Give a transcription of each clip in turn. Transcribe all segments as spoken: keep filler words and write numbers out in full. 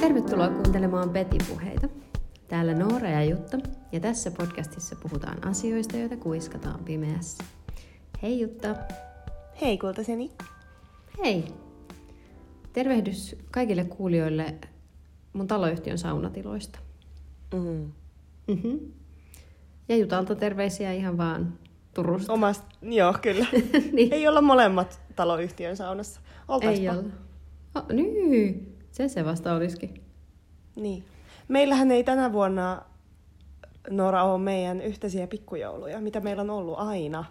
Tervetuloa kuuntelemaan Petipuheita. Täällä Noora ja Jutta, ja tässä podcastissa puhutaan asioista, joita kuiskataan pimeässä. Hei Jutta! Hei kultaseni! Hei! Tervehdys kaikille kuulijoille mun taloyhtiön saunatiloista. Mm. Mm-hmm. Ja Jutalta terveisiä ihan vaan Turusta. Omasta, joo kyllä. Niin. Ei olla molemmat taloyhtiön saunassa. Oltaispa. Ei olla. Oh, niin. Se se vasta olisikin. Niin. Meillähän ei tänä vuonna, Noora, ole meidän yhteisiä pikkujouluja, mitä meillä on ollut aina.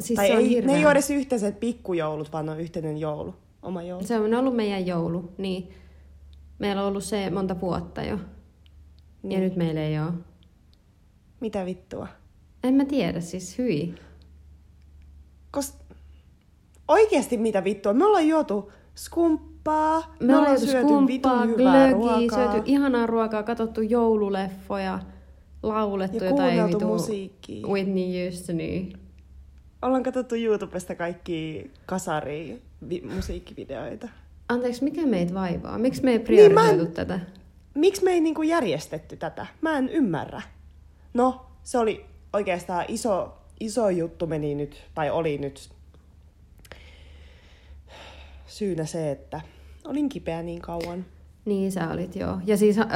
Siis tai ei, ne ei ole edes yhteiset pikkujoulut, vaan on yhteinen joulu, oma joulu. Se on ollut meidän joulu, niin. Meillä on ollut se monta vuotta jo. Niin. Ja nyt meillä ei ole. Mitä vittua? En mä tiedä, siis hyi. Kos... Oikeasti mitä vittua? Me ollaan juotu skumppaa. Me, Me ollaan syöty vitun hyvää glögiä, syöty ihanaa ruokaa, katsottu joululeffoja, laulettu ja jotain vitun musiikkia. Whitney Houstoni. Ollaan katsottu YouTubesta kaikki kasari vi- musiikkivideoita. Anteeksi, mikä meitä vaivaa? Miksi me ei priorisoitu niin, tätä? Miksi me ei niinku järjestetty tätä? Mä en ymmärrä. No, se oli oikeastaan iso, iso juttu meni nyt, tai oli nyt syynä se, että olin kipeä niin kauan. Niin sä olit, joo. Ja siis äh,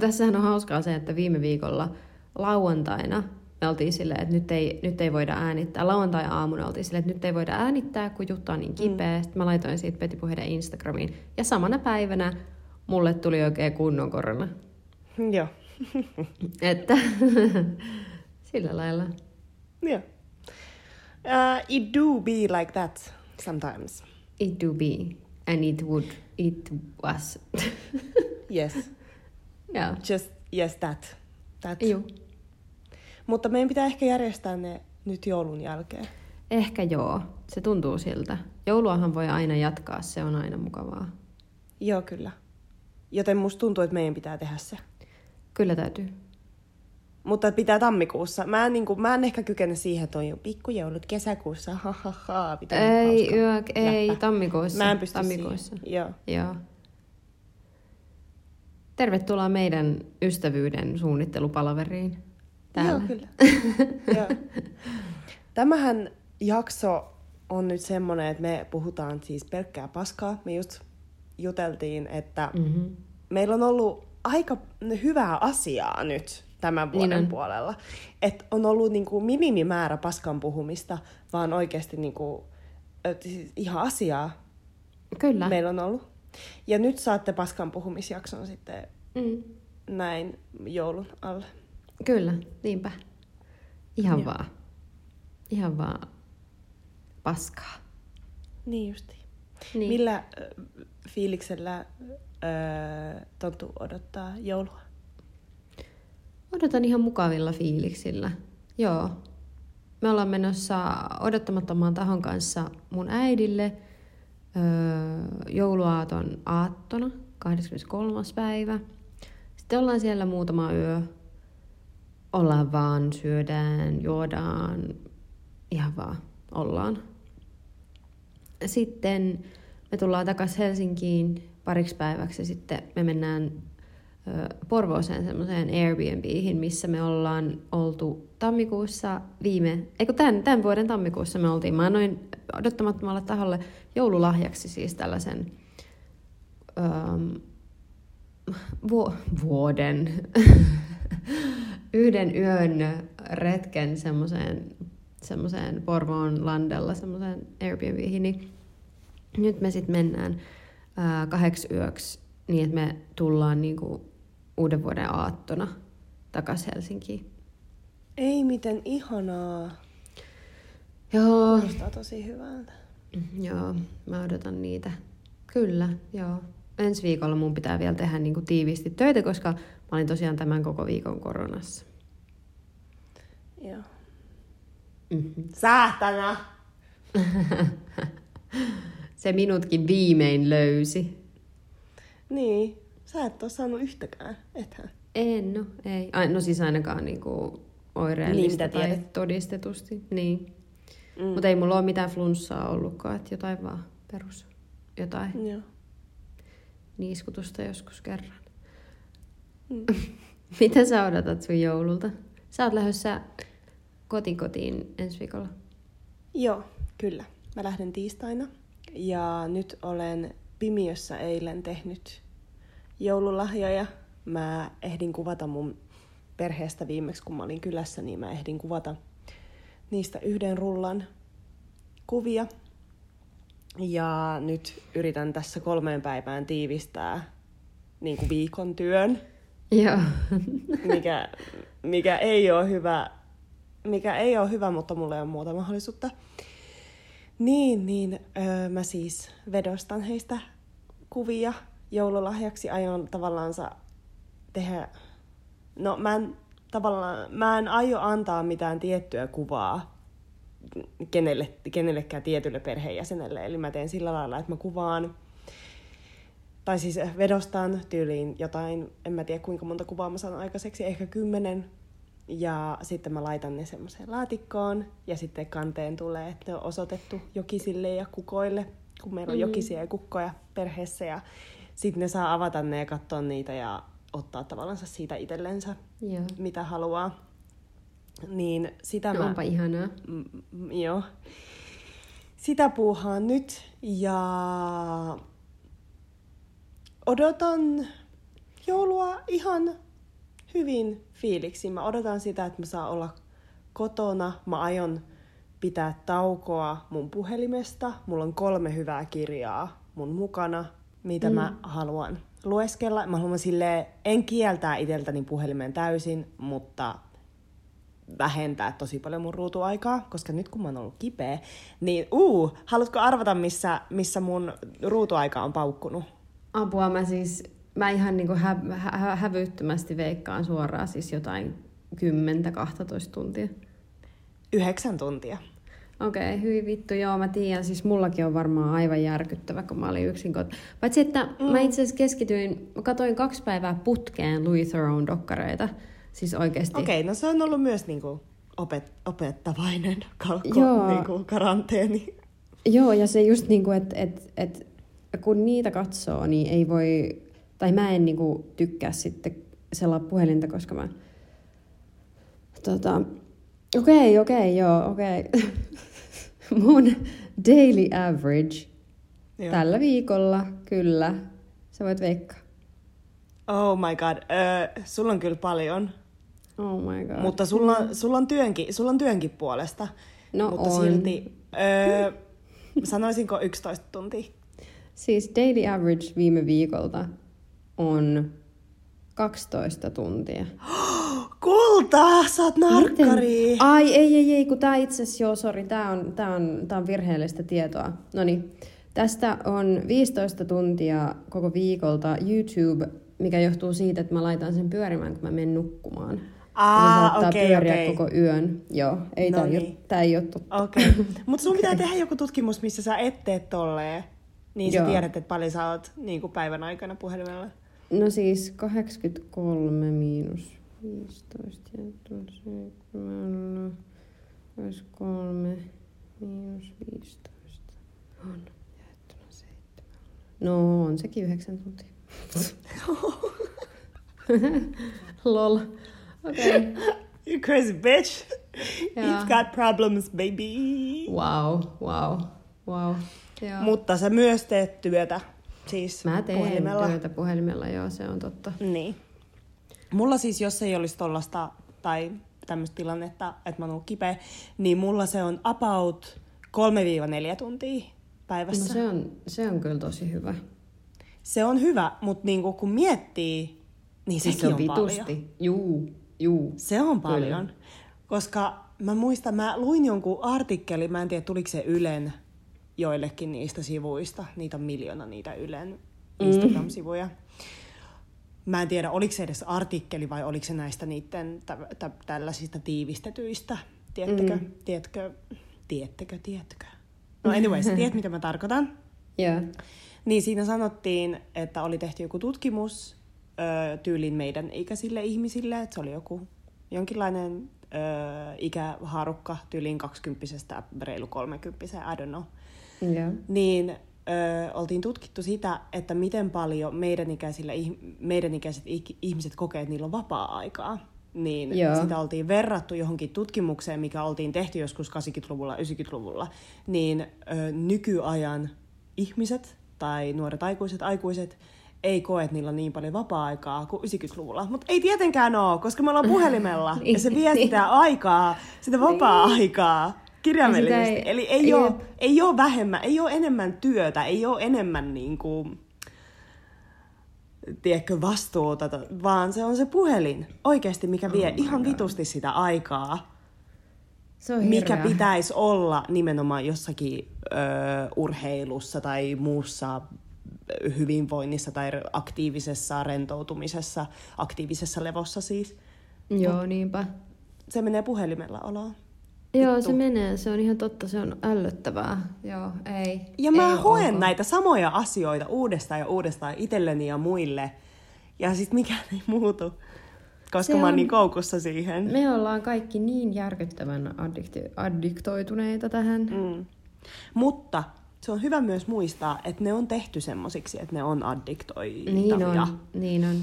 tässähän on hauskaa se, että viime viikolla lauantaina me oltiin silleen, että nyt ei, nyt ei voida äänittää. Lauantai-aamuna oltiin silleen, että nyt ei voida äänittää, kun Jutta on niin kipeä. Mm. Sitten mä laitoin siitä Petipuheiden Instagramiin. Ja samana päivänä mulle tuli oikein kunnon korona. Joo. Että sillä lailla. Joo. Yeah. Uh, it do be like that sometimes. It do be, and it would, it was. Yes. Yeah. Just, yes, that. That. Juu. Mutta meidän pitää ehkä järjestää ne nyt joulun jälkeen. Ehkä joo, se tuntuu siltä. Jouluahan voi aina jatkaa, se on aina mukavaa. Joo, kyllä. Joten musta tuntuu, että meidän pitää tehdä se. Kyllä täytyy. Mutta pitää tammikuussa. Mä en, niin kuin, mä en ehkä kykene siihen, että on jo pikkujoulut kesäkuussa. Ha, ha, ha, pitää ei, yök, ei, tammikuussa. Mä en pysty tammikuussa. Joo. Joo. Tervetuloa meidän ystävyyden suunnittelupalaveriin täällä. Joo, kyllä. Joo. Tämähän jakso on nyt semmoinen, että me puhutaan siis pelkkää paskaa. Me just juteltiin, että mm-hmm. meillä on ollut aika hyvää asiaa nyt tämän vuoden niin puolella. Että on ollut niinku minimimäärä paskan puhumista, vaan oikeasti niinku, ihan asiaa. Kyllä. Meillä on ollut. Ja nyt saatte paskan puhumisjakson sitten mm. näin joulun alle. Kyllä, niinpä. Ihan joo. vaan. Ihan vaan paskaa. Niin justiin. Niin. Millä äh, fiiliksellä äh, Tonttu odottaa joulua? Odotan ihan mukavilla fiiliksillä. Joo. Me ollaan menossa odottamattomaan tahon kanssa mun äidille öö, jouluaaton aattona, kahdeskymmeneskolmas päivä. Sitten ollaan siellä muutama yö. Ollaan vaan, syödään, juodaan, ihan vaan ollaan. Sitten me tullaan takaisin Helsinkiin pariksi päiväksi ja sitten me mennään Porvooseen semmoiseen Airbnbihin, missä me ollaan oltu tammikuussa viime, eikö tämän, tämän vuoden tammikuussa me oltiin. Mä annoin odottamattomalle taholle joululahjaksi siis tällaisen um, vu- vuoden yhden yön retken semmoiseen, semmoiseen Porvoon landella semmoiseen Airbnbihin. Niin nyt me sitten mennään uh, kahdeksi yöksi. Niin, että me tullaan niinku uuden vuoden aattona takaisin Helsinkiin. Ei miten ihanaa. Joo. Kuulostaa tosi hyvältä. Joo, mä odotan niitä. Kyllä, joo. Ensi viikolla mun pitää vielä tehdä niinku tiiviisti töitä, koska mä olin tosiaan tämän koko viikon koronassa. Joo. Mm-hmm. Saatana! Se minutkin viimein löysi. Niin, Sä et ole saanut yhtäkään, ethän? En, no ei. Ai, no siis ainakaan niinku oireellista niin, tai todistetusti. Niin. Mm. Mutta ei mulla ole mitään flunssaa ollutkaan, että jotain vaan perus jotain. Joo. Niiskutusta joskus kerran. Mm. Mitä sä odotat sun joululta? Sä oot lähdössä kotikotiin ensi viikolla. Joo, kyllä. Mä lähden tiistaina ja nyt olen pimiössä eilen tehnyt joululahjoja. Mä ehdin kuvata mun perheestä viimeksi, kun mä olin kylässä, niin mä ehdin kuvata niistä yhden rullan kuvia. Ja nyt yritän tässä kolmeen päivään tiivistää niin kuin viikon työn, joo. mikä, mikä ei ole hyvä, mikä ei ole hyvä, mutta mulla ei ole muuta mahdollisuutta. Niin, niin öö, mä siis vedostan heistä kuvia joululahjaksi. Aion tavallaan tehdä, no mä en, tavallaan, mä en aio antaa mitään tiettyä kuvaa kenelle, kenellekään tietylle perheenjäsenelle. Eli mä teen sillä lailla, että mä kuvaan, tai siis vedostan tyyliin jotain, en mä tiedä kuinka monta kuvaa mä saan aikaiseksi, ehkä kymmenen. Ja sitten mä laitan ne semmoiseen laatikkoon ja sitten kanteen tulee, että ne on osoitettu jokisille ja kukoille, kun meillä on mm-hmm. jokisia ja kukkoja perheessä. Ja sitten ne saa avata ne ja katsoa niitä ja ottaa tavallaan siitä itsellensä, yeah. mitä haluaa. Niin sitä no, mä... Onpa ihanaa. Mm, joo. Sitä puuhaan nyt ja odotan joulua ihan hyvin fiiliksi. Mä odotan sitä, että mä saan olla kotona. Mä aion pitää taukoa mun puhelimesta. Mulla on kolme hyvää kirjaa mun mukana, mitä mm. mä haluan lueskella. Mä haluan silleen, en kieltää itseltäni puhelimen täysin, mutta vähentää tosi paljon mun ruutuaikaa, koska nyt kun mä oon ollut kipeä, niin uu, haluatko arvata, missä, missä mun ruutuaika on paukkunut? Apua, mä siis... Mä ihan niinku hä- hä- hävyttömästi veikkaan suoraan siis jotain kymmenen kaksitoista tuntia. yhdeksän tuntia. Okei, okay, hyvin vittu. Joo, mä tiedän. Siis mullakin on varmaan aivan järkyttävä, kun mä olin yksin kotona. Paitsi, että mm. mä itse asiassa keskityin, mä katoin kaksi päivää putkeen Louis Theroux -dokkareita. Siis oikeesti. Okei, okay, no se on ollut myös niinku opet- opettavainen kalkko, niinku karanteeni. Joo, ja se just niinku, että et, et, kun niitä katsoo, niin ei voi... Tai mä en niinku tykkää sitten selaa puhelinta, koska mä... Tota... Okei, okay, okei, okay, joo, okei. Okay. Mun daily average joo. tällä viikolla, kyllä. Sä voit veikkaa. Oh my god. Äh, sulla on kyllä paljon. Oh my god. Mutta sulla, sulla, on, työnkin, sulla on työnkin puolesta. No mutta on. Silti, äh, sanoisinko yksitoista tuntia? Siis daily average viime viikolta on kaksitoista tuntia. Kulta! Sä oot narkkari! Miten? Ai ei, ei, ei, kun tää itse asiassa, joo, sori, tää on, tää on, tää on virheellistä tietoa. Noniin, tästä on viisitoista tuntia koko viikolta YouTube, mikä johtuu siitä, että mä laitan sen pyörimään, kun mä menen nukkumaan. Aa, okei, okei. Se saattaa pyöriä okay. koko yön. Joo, ei, tää ei, tää ei oo totta. Okei, okay. Mut sun okay. pitää tehdä joku tutkimus, missä sä et tee tolleen. Niin joo. Sä tiedät, että paljon sä oot niin kuin päivän aikana puhelimella. No siis kahdeksankymmentäkolme miinus viisitoista ja seitsemän olisi kolme miinus viisitoista on jaettuna seitsemän. No on sekin yhdeksän tuntia. Lol. Okei. Okay. You crazy bitch. Yeah. You've got problems, baby. Wow, wow, wow. Joo. Mutta sä myös teet työtä siis mä teen puhelimella. Työtä puhelimella, joo, se on totta. Niin. Mulla siis, jos ei olisi tollasta tai tämmöistä tilannetta, että mä oon ollut kipeä, niin mulla se on about kolme neljä tuntia päivässä. No se on, se on kyllä tosi hyvä. Se on hyvä, mutta niinku kun miettii, niin sekin se on, on vitusti. Paljon. Juu, juu. Se on paljon, kyllä. Koska mä muistan, mä luin jonkun artikkelin, mä en tiedä tuliko se Ylen joillekin niistä sivuista. Niitä on miljoona niitä Ylen Instagram-sivuja. Mm. Mä en tiedä, oliko se edes artikkeli vai oliko se näistä niiden tä- tä- tällaisista tiivistetyistä. Tiedättekö? Mm. Tiedätkö? Tiedättekö? Tiedätkö? No anyways, tiedät mitä mä tarkoitan? Joo. Yeah. Niin siinä sanottiin, että oli tehty joku tutkimus ö, tyylin meidän ikäisille ihmisille, että se oli joku jonkinlainen ö, ikähaarukka tyylin kaksikymppisestä reilu kolmekymppiseen, I don't know. Yeah. Niin ö, oltiin tutkittu sitä, että miten paljon meidän, ikäisillä, meidän ikäiset ihmiset kokee, että niillä on vapaa-aikaa. Niin joo. Sitä oltiin verrattu johonkin tutkimukseen, mikä oltiin tehty joskus kahdeksankymmentäluvulla, yhdeksänkymmentäluvulla, niin ö, nykyajan ihmiset tai nuoret aikuiset, aikuiset ei koe, että niillä on niin paljon vapaa-aikaa kuin yhdeksänkymmentäluvulla. Mutta ei tietenkään ole, koska me ollaan puhelimella ja se vie sitä aikaa, sitä vapaa-aikaa kirjaimellisesti. Ei, eli ei, ei, ole, ei ole vähemmän, ei ole enemmän työtä, ei ole enemmän niin kuin tiedätkö, vastuuta, vaan se on se puhelin oikeasti, mikä vie oh ihan God. vitusti sitä aikaa, mikä pitäisi olla nimenomaan jossakin ö, urheilussa tai muussa hyvinvoinnissa tai aktiivisessa rentoutumisessa, aktiivisessa levossa siis. Joo, no, niinpä. Se menee puhelimella oloon. Joo, vittu. Se menee. Se on ihan totta. Se on ällöttävää. Joo, ei. Ja mä ei hoen ole. Näitä samoja asioita uudestaan ja uudestaan itselleni ja muille. Ja sit mikään ei muutu, koska se mä oon on niin koukussa siihen. Me ollaan kaikki niin järkyttävän addikti- addiktoituneita tähän. Mm. Mutta se on hyvä myös muistaa, että ne on tehty semmosiksi, että ne on addiktoitavia. Niin on, niin on.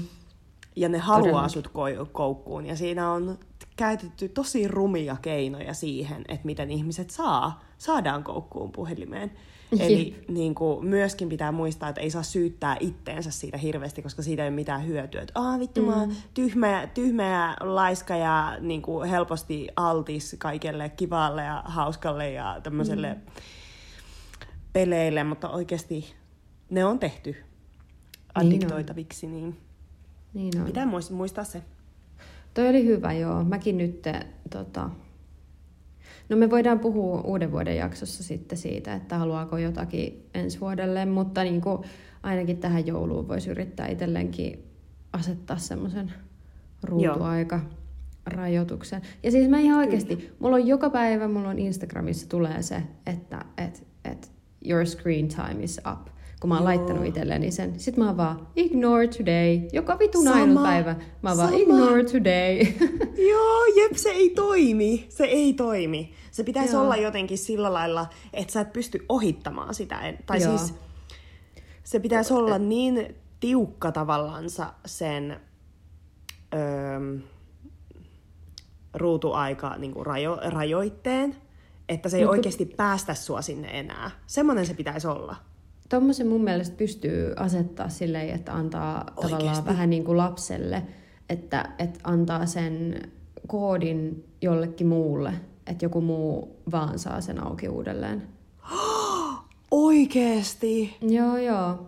Ja ne haluaa sut koukkuun. Ja siinä on käytetty tosi rumia keinoja siihen, että miten ihmiset saa, saadaan koukkuun puhelimeen. Jep. Eli niin kuin, myöskin pitää muistaa, että ei saa syyttää itteensä siitä hirveästi, koska siitä ei ole mitään hyötyä. Että aah vittu, mm. mä oon tyhmä, tyhmä, laiska ja niin kuin, helposti altis kaikelle kivalle ja hauskalle ja tämmöiselle mm. peleille. Mutta oikeasti ne on tehty addiktoitaviksi, niin, niin. Niin pitää muistaa se. Toi oli hyvä, joo. Mäkin nyt, tota... no me voidaan puhua uuden vuoden jaksossa sitten siitä, että haluaako jotakin ensi vuodelle, mutta niin kuin ainakin tähän jouluun voisi yrittää itselleenkin asettaa semmoisen ruutuaikarajoituksen. Ja siis mä ihan oikeasti, mulla on joka päivä, mulla on Instagramissa tulee se, että et, et, your screen time is up. Kun mä oon joo. laittanut itselleni sen. Sitten mä oon vaan, ignore today. Joka vitun ainut päivä. Mä oon vaan, ignore today. Joo, jep, se ei toimi. Se ei toimi. Se pitäisi joo. olla jotenkin sillä lailla, että sä et pysty ohittamaan sitä. Tai joo. siis se pitäisi joo. olla niin tiukka tavallansa sen öö, ruutuaika niin kuin rajo, rajoitteen, että se ei Mut, oikeasti kun... päästä sua sinne enää. Semmoinen se pitäisi olla. Tuommoisen mun mielestä pystyy asettaa silleen, että antaa oikeasti. Tavallaan vähän niin kuin lapselle, että, että antaa sen koodin jollekin muulle, että joku muu vaan saa sen auki uudelleen. Oikeesti? Joo, joo.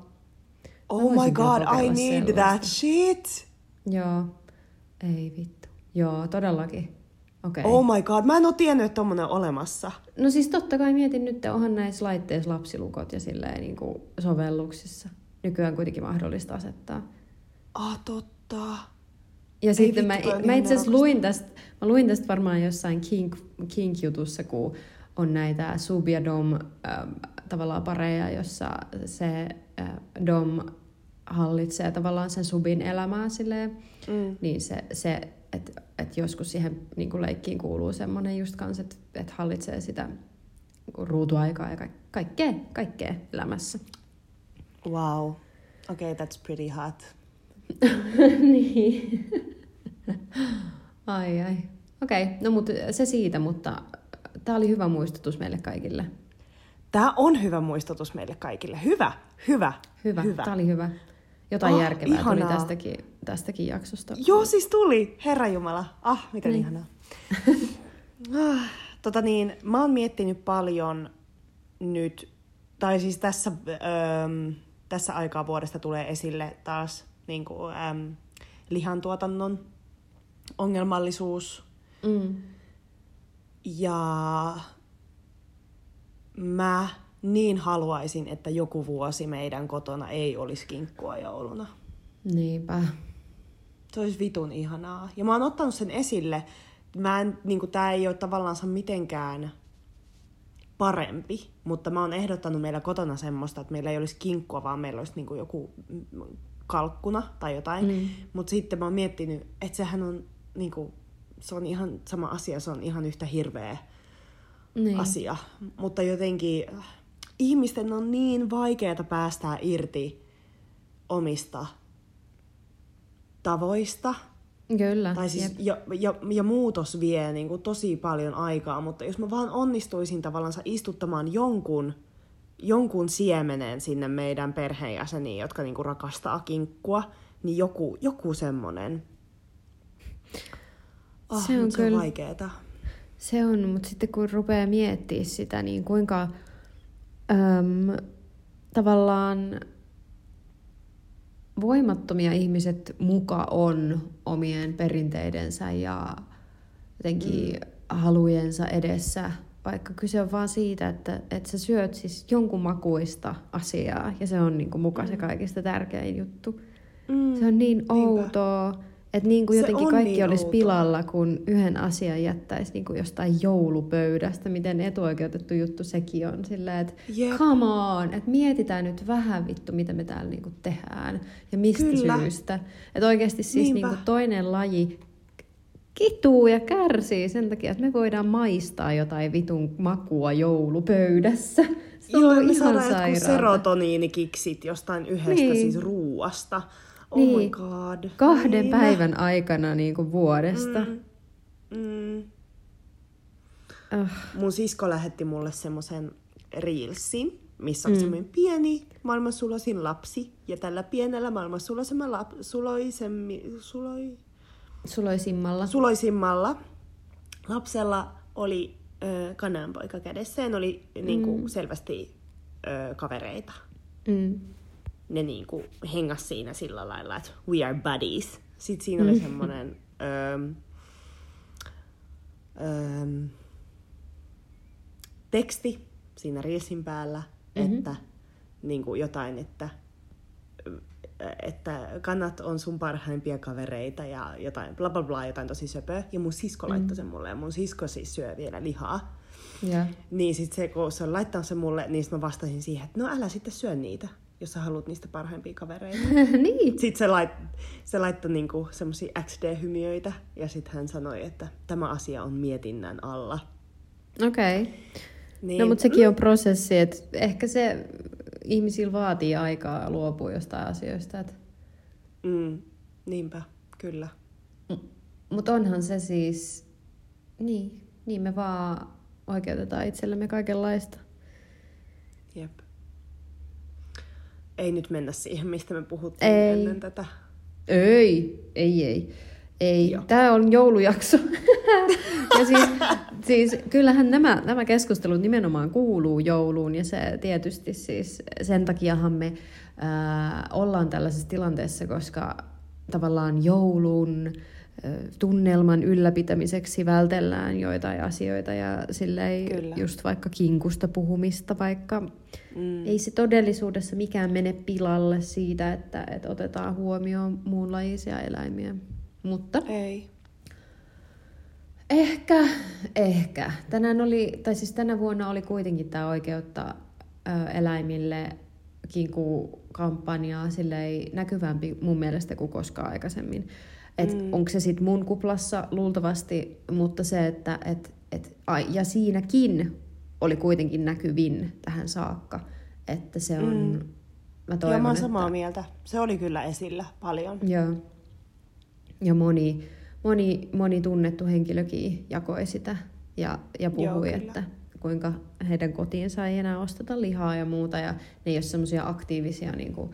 Oh my god, I need sellaista. That shit! Joo. Ei vittu. Joo, todellakin. Okay. Oh my god, mä en oo tiennyt, että tommonen on olemassa. No siis totta kai mietin nyt, että onhan näissä laitteissa lapsilukot ja silleen niin kuin sovelluksissa. Nykyään kuitenkin mahdollista asettaa. Ah, totta. Ja ei sitten mä, mä itse asiassa luin tästä, mä luin tästä varmaan jossain kink, kink-jutussa, kun on näitä sub ja dom äh, tavallaan pareja, jossa se äh, dom hallitsee tavallaan sen subin elämää silleen, mm. niin se... se Että et joskus siihen niinku leikkiin kuuluu semmoinen just kanssa, että et hallitsee sitä niinku ruutuaikaa ja ka- kaikkea, kaikkea elämässä. Wow. Okay, that's pretty hot. Niin. Ai ai. Okei, okay. No mutta se siitä, mutta tää oli hyvä muistutus meille kaikille. Tää on hyvä muistutus meille kaikille. Hyvä, hyvä, hyvä. hyvä. Tää oli hyvä. Jotain ah, järkevää ihanaa. Tuli tästäkin, tästäkin jaksosta. Joo, siis tuli! Herranjumala. Ah, miten niin. ihanaa. tota niin, mä oon miettinyt paljon nyt, tai siis tässä, äm, tässä aikaa vuodesta tulee esille taas niin kuin, äm, lihantuotannon ongelmallisuus. Mm. Ja mä... niin haluaisin, että joku vuosi meidän kotona ei olisi kinkkua jouluna. Niinpä. Se olisi vitun ihanaa. Ja mä oon ottanut sen esille. Mä en, niin kuin, tää ei ole tavallaan mitenkään parempi, mutta mä oon ehdottanut meillä kotona semmoista, että meillä ei olisi kinkkua, vaan meillä olisi niin kuin joku kalkkuna tai jotain. Mm. Mutta sitten mä oon miettinyt, että sehän on, niinku, se on ihan sama asia, se on ihan yhtä hirveä niin. asia. Mutta jotenkin ihmisten on niin vaikeaa päästää irti omista tavoista. Kyllä. Tai siis, ja, ja, ja muutos vie niin kuin tosi paljon aikaa, mutta jos mä vaan onnistuisin tavallaan istuttamaan jonkun, jonkun siemeneen sinne meidän perheenjäseniin, jotka niin kuin rakastaa kinkkua, niin joku, joku semmoinen. Oh, se on, se on vaikeeta. Se on, mutta sitten kun rupeaa miettimään sitä, niin kuinka äm, tavallaan voimattomia ihmiset muka on omien perinteidensä ja jotenkin mm. halujensa edessä, vaikka kyse on vaan siitä, että, että sä syöt siis jonkun makuista asiaa ja se on niin kuin muka mm. se kaikista tärkein juttu. Mm. Se on niin outoa, niinpä. Että niin kuin jotenkin kaikki niin olisi outoa. Pilalla, kun yhden asian jättäisi niin kuin jostain joulupöydästä, miten etuoikeutettu juttu sekin on. Sillä, että yep. come on, että mietitään nyt vähän vittu, mitä me täällä niin kuin tehdään ja mistä Kyllä. syystä. Että oikeasti siis niin kuin toinen laji kituu ja kärsii sen takia, että me voidaan maistaa jotain vitun makua joulupöydässä. Se on Joo, me saadaan jotkut serotoniinikiksit jostain yhdestä niin. siis ruuasta. Oh niin. my god. Kahden niin. päivän aikana niin kuin vuodesta. Mm. Mm. Oh. Mun sisko lähetti mulle semmoisen reelsin, missä on mm. semmoinen pieni maailmansuloisin lapsi. Ja tällä pienellä maailmansuloisemmalla lap, suloisemmi, suloi... Suloisimmalla. Suloisimmalla lapsella oli ö, kananpoika kädessään, oli mm. niin kuin, selvästi ö, kavereita. Mm. Ne niin kuin hengas siinä sillä lailla, että we are buddies. Sitten siinä oli semmoinen öö, öö, teksti siinä reelsin päällä, mm-hmm. että niin kuin jotain, että, että kanat on sun parhaimpia kavereita ja jotain bla bla bla, jotain tosi söpöä. Ja mun sisko mm-hmm. laittoi sen mulle ja mun sisko siis syö vielä lihaa. Yeah. Niin sit se, kun se on laittanut sen mulle, niin sit mä vastasin siihen, että no älä sitten syö niitä, jos sä haluat niistä parhaimpia kavereita. niin. Sitten se, lait, se laittoi niinku semmosia X D-hymiöitä, ja sitten hän sanoi, että tämä asia on mietinnän alla. Okei. Okay. Niin. No, mutta sekin on prosessi, että ehkä se ihmisillä vaatii aikaa luopua jostain asioista. Et... Mm. Niinpä, kyllä. Mm. Mutta onhan se siis... Niin. niin, me vaan oikeutetaan itsellemme kaikenlaista. Jep. Ei nyt mennä siihen, mistä me puhuttiin ei. ennen tätä. Ei, ei, ei. ei. Tämä on joulujakso. ja siis, siis kyllähän nämä, nämä keskustelut nimenomaan kuuluu jouluun. Ja se tietysti siis sen takiahan me ää, ollaan tällaisessa tilanteessa, koska tavallaan joulun ä, tunnelman ylläpitämiseksi vältellään joitain asioita. Ja silleen Kyllä. just vaikka kinkusta puhumista, vaikka... Mm. Ei se todellisuudessa mikään mene pilalle siitä, että, että otetaan huomioon muunlaisia eläimiä. Mutta ei. Ehkä, ehkä. Tänään oli, tai siis tänä vuonna oli kuitenkin tämä oikeutta ö, eläimille kinkukampanjaa silleen näkyvämpi mun mielestä kuin koskaan aikaisemmin. Et mm. onko se sitten mun kuplassa luultavasti, mutta se, että et, et, ai, ja siinäkin oli kuitenkin näkyvin tähän saakka, että se on, mm. mä toivon, Joo, mä oon samaa että... mieltä. Se oli kyllä esillä paljon. Joo. Ja moni, moni, moni tunnettu henkilökin jakoi sitä ja, ja puhui, Joo, että kuinka heidän kotiinsa ei enää osteta lihaa ja muuta, ja ne ei ole semmoisia aktiivisia niin kuin,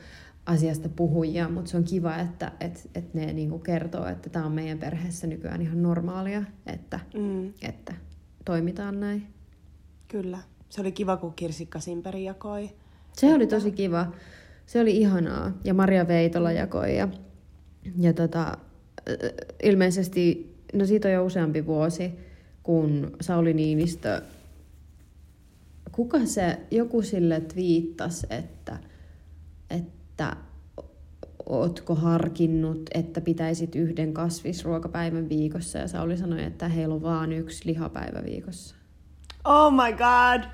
asiasta puhujia, mutta se on kiva, että et, et ne niin kuin, kertoo, että tämä on meidän perheessä nykyään ihan normaalia, että, mm. että toimitaan näin. Kyllä. Se oli kiva, kun Kirsi Kasimperi jakoi. Se että... oli tosi kiva. Se oli ihanaa. Ja Maria Veitola jakoi. Ja, ja tota, ilmeisesti, no siitä on jo useampi vuosi, kun Sauli Niinistö, kuka se joku sille twiittasi, että, että ootko harkinnut, että pitäisit yhden kasvisruokapäivän viikossa. Ja Sauli sanoi, että heillä on vaan yksi lihapäivä viikossa. Oh my god!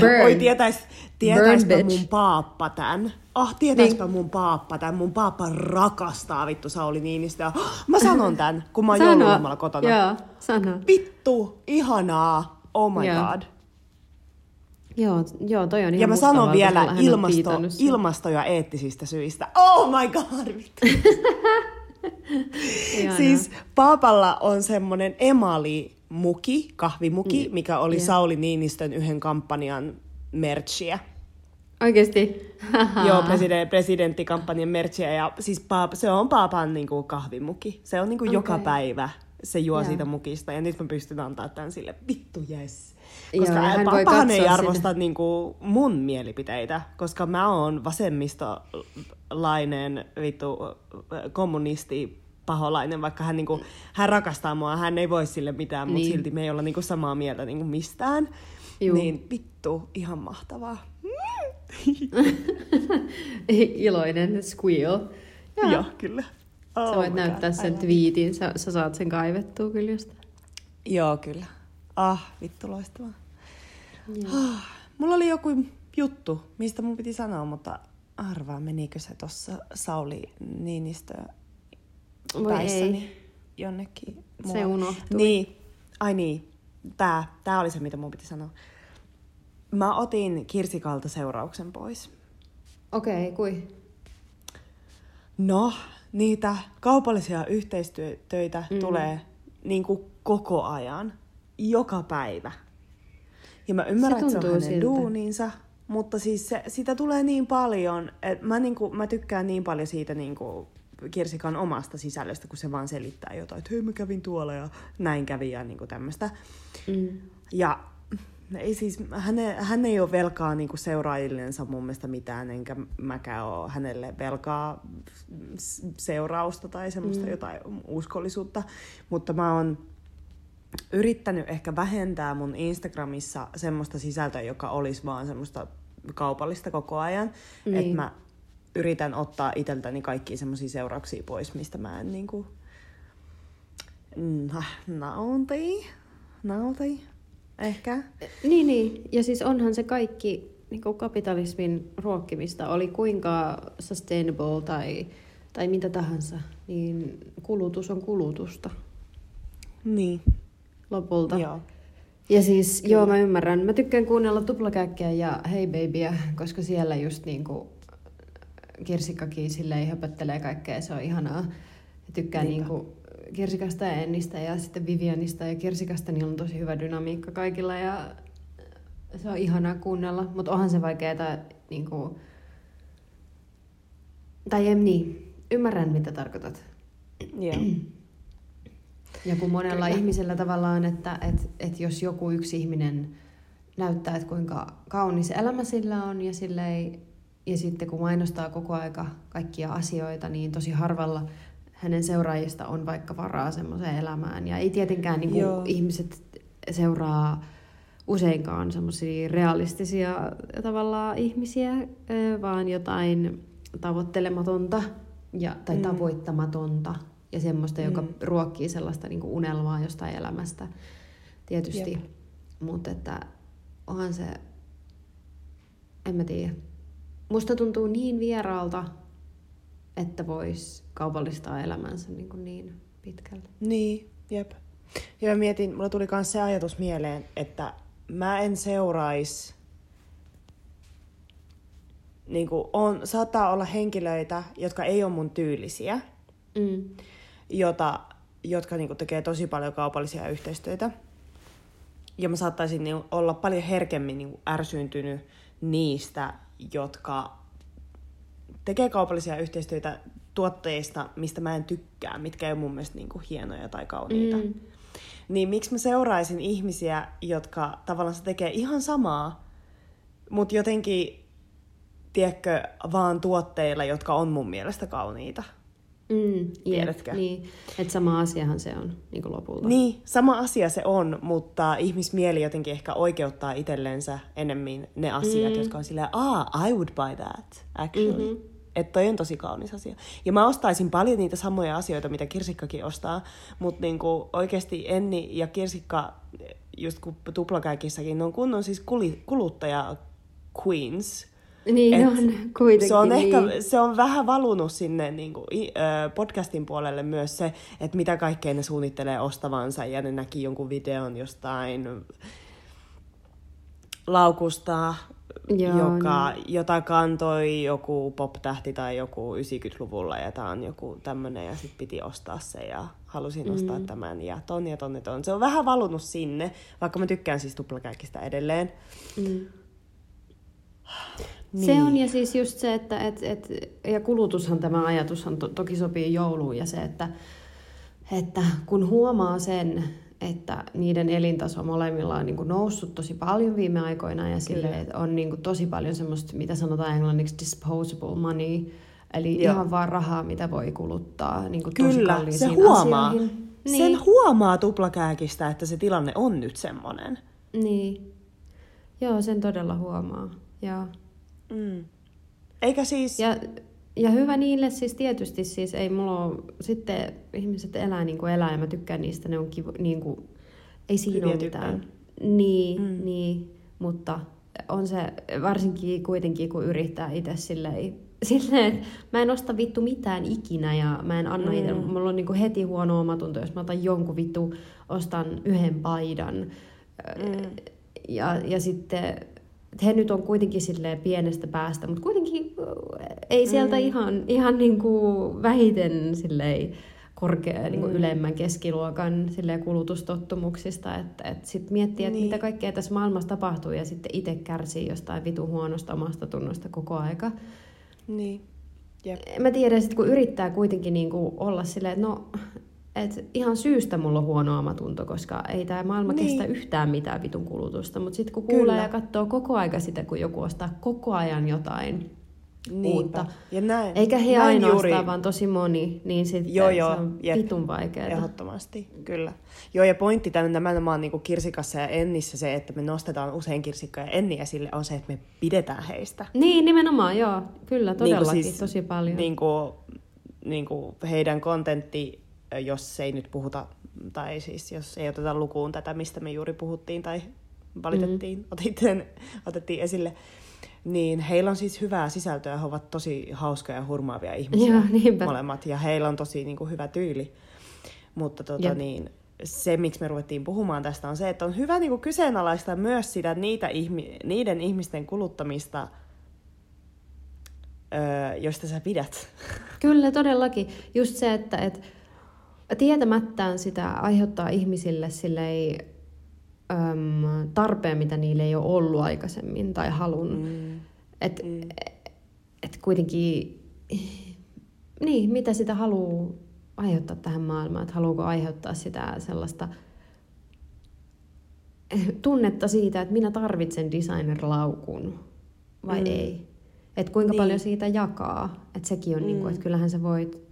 Burn. Oi, tietäis, tietäispä Burn, mun paappa tän. Ah, tietäispä niin. mun paappa tän. Mun paappa rakastaa vittu Sauli Niinistöä. Mä sanon tän, kun mä oon joululomalla kotona. Joo, sano. Vittu, ihanaa. Oh my joo. god. Joo, joo, toi on ihan ja mä sanon vielä ilmasto, ilmasto ja eettisistä syistä. Oh my god, vittu. Siis paapalla on semmonen emali muki, kahvimuki, mikä oli yeah. Sauli Niinistön yhden kampanjan merchia. Oikeesti? Joo, president, presidenttikampanjan merchia. Ja siis paapa, se on paapan niinku kahvimuki. Se on niinku okay. joka päivä. Se juo yeah. siitä mukista. Ja nyt mä pystyn antaa tämän sille. Vittu, yes. Koska joo, hän paapahan ei arvosta niinku mun mielipiteitä. Koska mä oon vasemmistolainen vittu kommunisti. Paholainen, vaikka hän, niinku, hän rakastaa mua, hän ei voi sille mitään, mutta niin. silti me ei olla niinku samaa mieltä niinku mistään. Juu. Niin vittu, ihan mahtavaa. Iloinen squeal. Joo, Joo kyllä. Oh, sä voit näyttää God. Sen twiitin, sä, sä saat sen kaivettua kyllä jostain. Joo, kyllä. Ah, vittu loistavaa. Ah, mulla oli joku juttu, mistä mun piti sanoa, mutta arvaa, menikö se tossa Sauli Niinistö päissäni jonnekin mua. Se unohtui. Niin. Ai niin. Tää. Tää oli se, mitä mun piti sanoa. Mä otin Kirsikalta seurauksen pois. Okei, okay, kui? No, niitä kaupallisia yhteistyötöitä mm-hmm. tulee niinku koko ajan. Joka päivä. Ja mä ymmärrän, se että se on hänen siltä. Duuninsa. Mutta siis se, sitä tulee niin paljon. Että mä, niinku, mä tykkään niin paljon siitä niinku... Kirsikan omasta sisällöstä, kun se vaan selittää jotain, että hei, mä kävin tuolla ja näin kävi ja niin kuin tämmöistä. Mm. Ja ei siis, häne, hän ei ole velkaa niin kuin seuraajillensa mun mielestä mitään, enkä mäkään ole hänelle velkaa seurausta tai semmoista mm. jotain uskollisuutta. Mutta mä oon yrittänyt ehkä vähentää mun Instagramissa semmoista sisältöä, joka olisi vaan semmoista kaupallista koko ajan, mm. että mä yritän ottaa itseltäni kaikkia semmoisia seurauksia pois, mistä mä en niinku nauti, nauti, ehkä. Niin, niin. Ja siis onhan se kaikki niinku kapitalismin ruokkimista, oli kuinka sustainable tai, tai mitä tahansa, niin kulutus on kulutusta. Niin. Lopulta. Joo. Ja siis, Kyllä. joo, mä ymmärrän. Mä tykkään kuunnella Tuplakakkia ja Hey Babyä, koska siellä just niinku Kirsikkakin silleen höpöttelee kaikkea, se on ihanaa. Tykkään niinku Kirsikasta ja Ennistä ja sitten Vivianista ja Kirsikasta, niillä on tosi hyvä dynamiikka kaikilla ja se on ihanaa kuunnella, mutta onhan se vaikeeta niinku... Tai en niin, ymmärrän mitä tarkoitat. Joo. Ja kun monella Kyllä. ihmisellä tavallaan, että et, et jos joku yksi ihminen näyttää, että kuinka kaunis elämä sillä on ja silleen... Ja sitten kun mainostaa koko aika kaikkia asioita, niin tosi harvalla hänen seuraajista on vaikka varaa semmoiseen elämään. Ja ei tietenkään niin kuin ihmiset seuraa useinkaan semmoisia realistisia tavallaan ihmisiä, vaan jotain tavoittelematonta ja, tai mm. tavoittamatonta ja semmoista, joka mm. ruokkii sellaista niin kuin unelmaa jostain elämästä tietysti. Mutta että onhan se, en mä tiedä. Musta tuntuu niin vieraalta, että voisi kaupallistaa elämänsä niin, niin pitkälle. Niin, jep. Ja mä mietin, mulla tuli myös se ajatus mieleen, että mä en seuraisi... Niin kuin on, saattaa olla henkilöitä, jotka ei ole mun tyylisiä, mm. jota, jotka niin kuin tekee tosi paljon kaupallisia yhteistyötä. Ja mä saattaisin niin olla paljon herkemmin niin kuin ärsyyntynyt niistä... jotka tekee kaupallisia yhteistyötä tuotteista, mistä mä en tykkää, mitkä ei ole mun mielestä niin kuin hienoja tai kauniita. Mm. Niin miksi mä seuraisin ihmisiä, jotka tavallaan se tekee ihan samaa, mutta jotenkin, tiedätkö, vaan tuotteilla, jotka on mun mielestä kauniita. Mm, Tiedätkö? Niin, että sama asiahan se on niin kuin lopulta. Niin, sama asia se on, mutta ihmismieli jotenkin ehkä oikeuttaa itsellensä enemmän ne asiat, mm. jotka on silleen, ah, I would buy that, actually. Mm-hmm. Että toi on tosi kaunis asia. Ja mä ostaisin paljon niitä samoja asioita, mitä Kirsikkakin ostaa, mutta niinku oikeasti Enni ja Kirsikka, just kun Tuplakakissakin, ne on kunnon siis kuluttaja queens. Niin et on, kuitenkin. Se on, ehkä, niin. se on vähän valunut sinne niinku, podcastin puolelle myös se, että mitä kaikkea ne suunnittelee ostavansa, ja ne näki jonkun videon jostain laukusta, Joo, joka, niin. jota kantoi joku pop-tähti tai joku yhdeksänkymmentäluvulla, ja tää on joku tämmönen, ja sit piti ostaa se, ja halusin mm. ostaa tämän, ja ton ja ton ja ton. Se on vähän valunut sinne, vaikka mä tykkään siis Tuplakäkistä edelleen. Mm. Niin. Se on, ja siis just se, että, et, et, ja kulutushan tämä ajatushan to, toki sopii jouluun, ja se, että, että kun huomaa sen, että niiden elintaso molemmilla on niin kuin noussut tosi paljon viime aikoina, ja silleen, että on niin kuin tosi paljon semmoista, mitä sanotaan englanniksi disposable money, eli Joo. ihan vaan rahaa, mitä voi kuluttaa niin kuin tosi kalliisiin asioihin. Kyllä, se huomaa. Asioihin. Sen niin. huomaa Tuplakääkistä, että se tilanne on nyt semmoinen. Niin. Joo, sen todella huomaa. Joo. Mm. Eikä siis... Ja, ja hyvä niille siis tietysti, siis ei mulla ole, sitten ihmiset elää niin kuin elää, ja mä tykkään niistä, ne on kivo, niin kuin, ei siinä ole mitään. Niin, mm. niin, mutta on se varsinkin kuitenkin, kun yrittää itse silleen, silleen mä en osta vittu mitään ikinä, ja mä en anna mm. itse, mulla on niin kuin heti huono omatunto, jos mä otan jonkun vittu, ostan yhden paidan, mm. ja, ja sitten... He nyt on kuitenkin silleen pienestä päästä, mutta kuitenkin ei sieltä mm. ihan, ihan niin kuin vähiten silleen korkea, niin kuin mm. ylemmän keskiluokan silleen kulutustottumuksista. Että et sitten miettii, että niin. mitä kaikkea tässä maailmassa tapahtuu, ja sitten itse kärsii jostain vitun huonosta omasta tunnosta koko aika. Niin. Jep. Mä tiedän, että kun yrittää kuitenkin niin kuin olla silleen, että no... Et ihan syystä mulla on huono omatunto, koska ei tää maailma niin. kestä yhtään mitään vitun kulutusta. Mutta sitten kun kuulee Kyllä. ja katsoo koko aika sitä, kun joku ostaa koko ajan jotain Niinpä. uutta. Ja näin, eikä he näin ainoastaan, juuri. vaan tosi moni, niin sitten joo, joo, se on jep. vitun vaikeaa. Ehdottomasti, kyllä. Joo, ja pointti tämän niin kuin Kirsikassa ja Ennissä se, että me nostetaan usein Kirsikka ja Enni esille, on se, että me pidetään heistä. Niin, nimenomaan, joo. Kyllä, todellakin, niin siis, tosi paljon. Niin kuin, niin kuin heidän kontentti... Jos ei nyt puhuta, tai siis jos ei oteta lukuun tätä, mistä me juuri puhuttiin tai valitettiin, mm-hmm. otettiin, otettiin esille, niin heillä on siis hyvää sisältöä. He ovat tosi hauskoja ja hurmaavia ihmisiä Joo, molemmat, ja heillä on tosi niin kuin, hyvä tyyli. Mutta tota, niin, se, miksi me ruvettiin puhumaan tästä, on se, että on hyvä niin kuin, kyseenalaistaa myös sitä niitä ihmi- niiden ihmisten kuluttamista, öö, joista sä pidät. Kyllä, todellakin. Just se, että... Et... Tietämättään sitä aiheuttaa ihmisille silleen, äm, tarpeen, mitä niille ei ole ollut aikaisemmin tai halun. Mm. Että mm. et kuitenkin, niin, mitä sitä haluaa aiheuttaa tähän maailmaan. Että haluuko aiheuttaa sitä sellaista tunnetta siitä, että minä tarvitsen designer-laukun vai mm. ei. Että kuinka niin. paljon siitä jakaa. Että sekin on, mm. niin kuin, että kyllähän sä voit...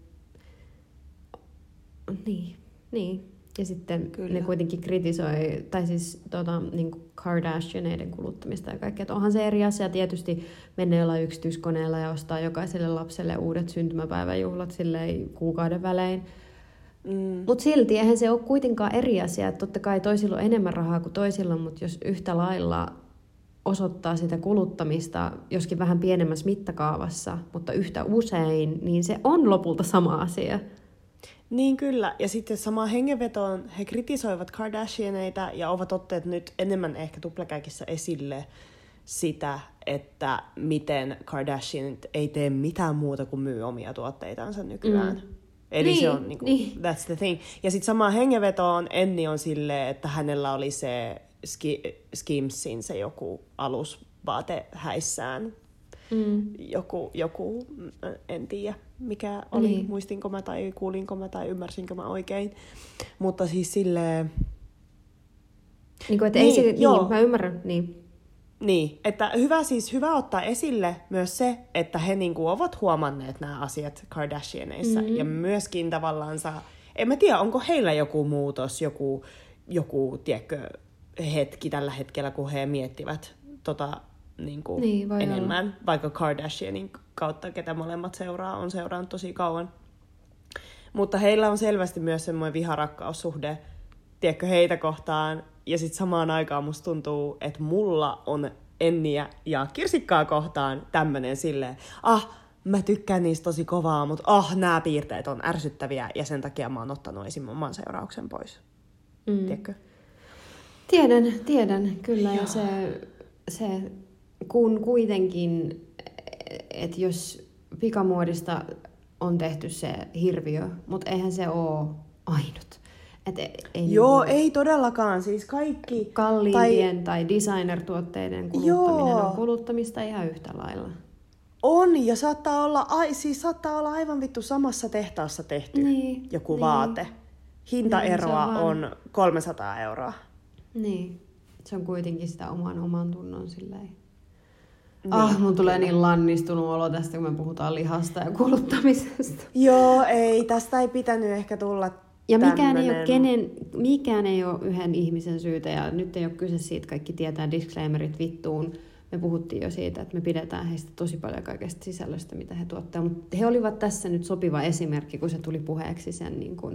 Niin, niin. Ja sitten Kyllä. ne kuitenkin kritisoi, tai siis tota, niin kuin Kardashianeiden kuluttamista ja kaikkea. Että onhan se eri asia tietysti mennä jollain yksityiskoneella ja ostaa jokaiselle lapselle uudet syntymäpäiväjuhlat silleen kuukauden välein. Mm. Mutta silti eihän se ole kuitenkaan eri asia. Että totta kai toisilla on enemmän rahaa kuin toisilla, mutta jos yhtä lailla osoittaa sitä kuluttamista, joskin vähän pienemmässä mittakaavassa, mutta yhtä usein, niin se on lopulta sama asia. Niin kyllä, ja sitten samaan hengenvetoon he kritisoivat Kardashianeita ja ovat otteet nyt enemmän ehkä Tuplakäkissä esille sitä, että miten Kardashianit ei tee mitään muuta kuin myy omia tuotteitansa nykyään. Mm. Eli niin, se on niinku, niin. that's the thing. Ja sitten samaan hengenvetoon Enni on silleen, että hänellä oli se ski, Skimsin se joku alusvaate häissään. Mm. Joku, joku, en tiedä mikä oli, niin. muistinko mä tai kuulinko mä tai ymmärsinkö mä oikein. Mutta siis silleen... Niin kuin, että niin, ei se, niin, mä ymmärrän, niin. Niin, että hyvä siis, hyvä ottaa esille myös se, että he niin kuin ovat huomanneet nämä asiat Kardashianeissa. Mm-hmm. Ja myöskin tavallaan saa, en mä tiedä, onko heillä joku muutos, joku, joku tiedätkö, hetki tällä hetkellä, kun he miettivät tota... Niin kuin niin, enemmän, olla. Vaikka Kardashianin kautta, ketä molemmat seuraa, on seurannut tosi kauan. Mutta heillä on selvästi myös semmoinen viharakkaussuhde, tiedätkö, heitä kohtaan. Ja sitten samaan aikaan musta tuntuu, että mulla on Enniä ja Kirsikkaa kohtaan tämmönen silleen, ah, mä tykkään niistä tosi kovaa, mutta ah, nämä piirteet on ärsyttäviä ja sen takia mä oon ottanut esim. Oman seurauksen pois. Mm. Tiedätkö? Tiedän, tiedän, kyllä. Ja se, se, kun kuitenkin, että jos pikamuodista on tehty se hirviö, mutta eihän se ole ainut. Et ei Joo, niin ei todellakaan. Siis kaikki kalliimpien tai, tai designer-tuotteiden kuluttaminen joo, on kuluttamista ihan yhtä lailla. On, ja saattaa olla, ai, siis saattaa olla aivan vittu samassa tehtaassa tehty niin, joku niin, vaate. Hintaeroa niin, on, on kolmesataa euroa. Niin, se on kuitenkin sitä oman oman tunnon silleen. Niin, ah, mun tulee niin lannistunut olo tästä, kun me puhutaan lihasta ja kuluttamisesta. Joo, ei, tästä ei pitänyt ehkä tulla. Ja mikään ei, ole kenen, mikään ei ole yhden ihmisen syytä, ja nyt ei ole kyse siitä, kaikki tietää disclaimerit vittuun. Me puhuttiin jo siitä, että me pidetään heistä tosi paljon kaikesta sisällöstä, mitä he tuottaa. Mutta he olivat tässä nyt sopiva esimerkki, kun se tuli puheeksi sen, niin kun,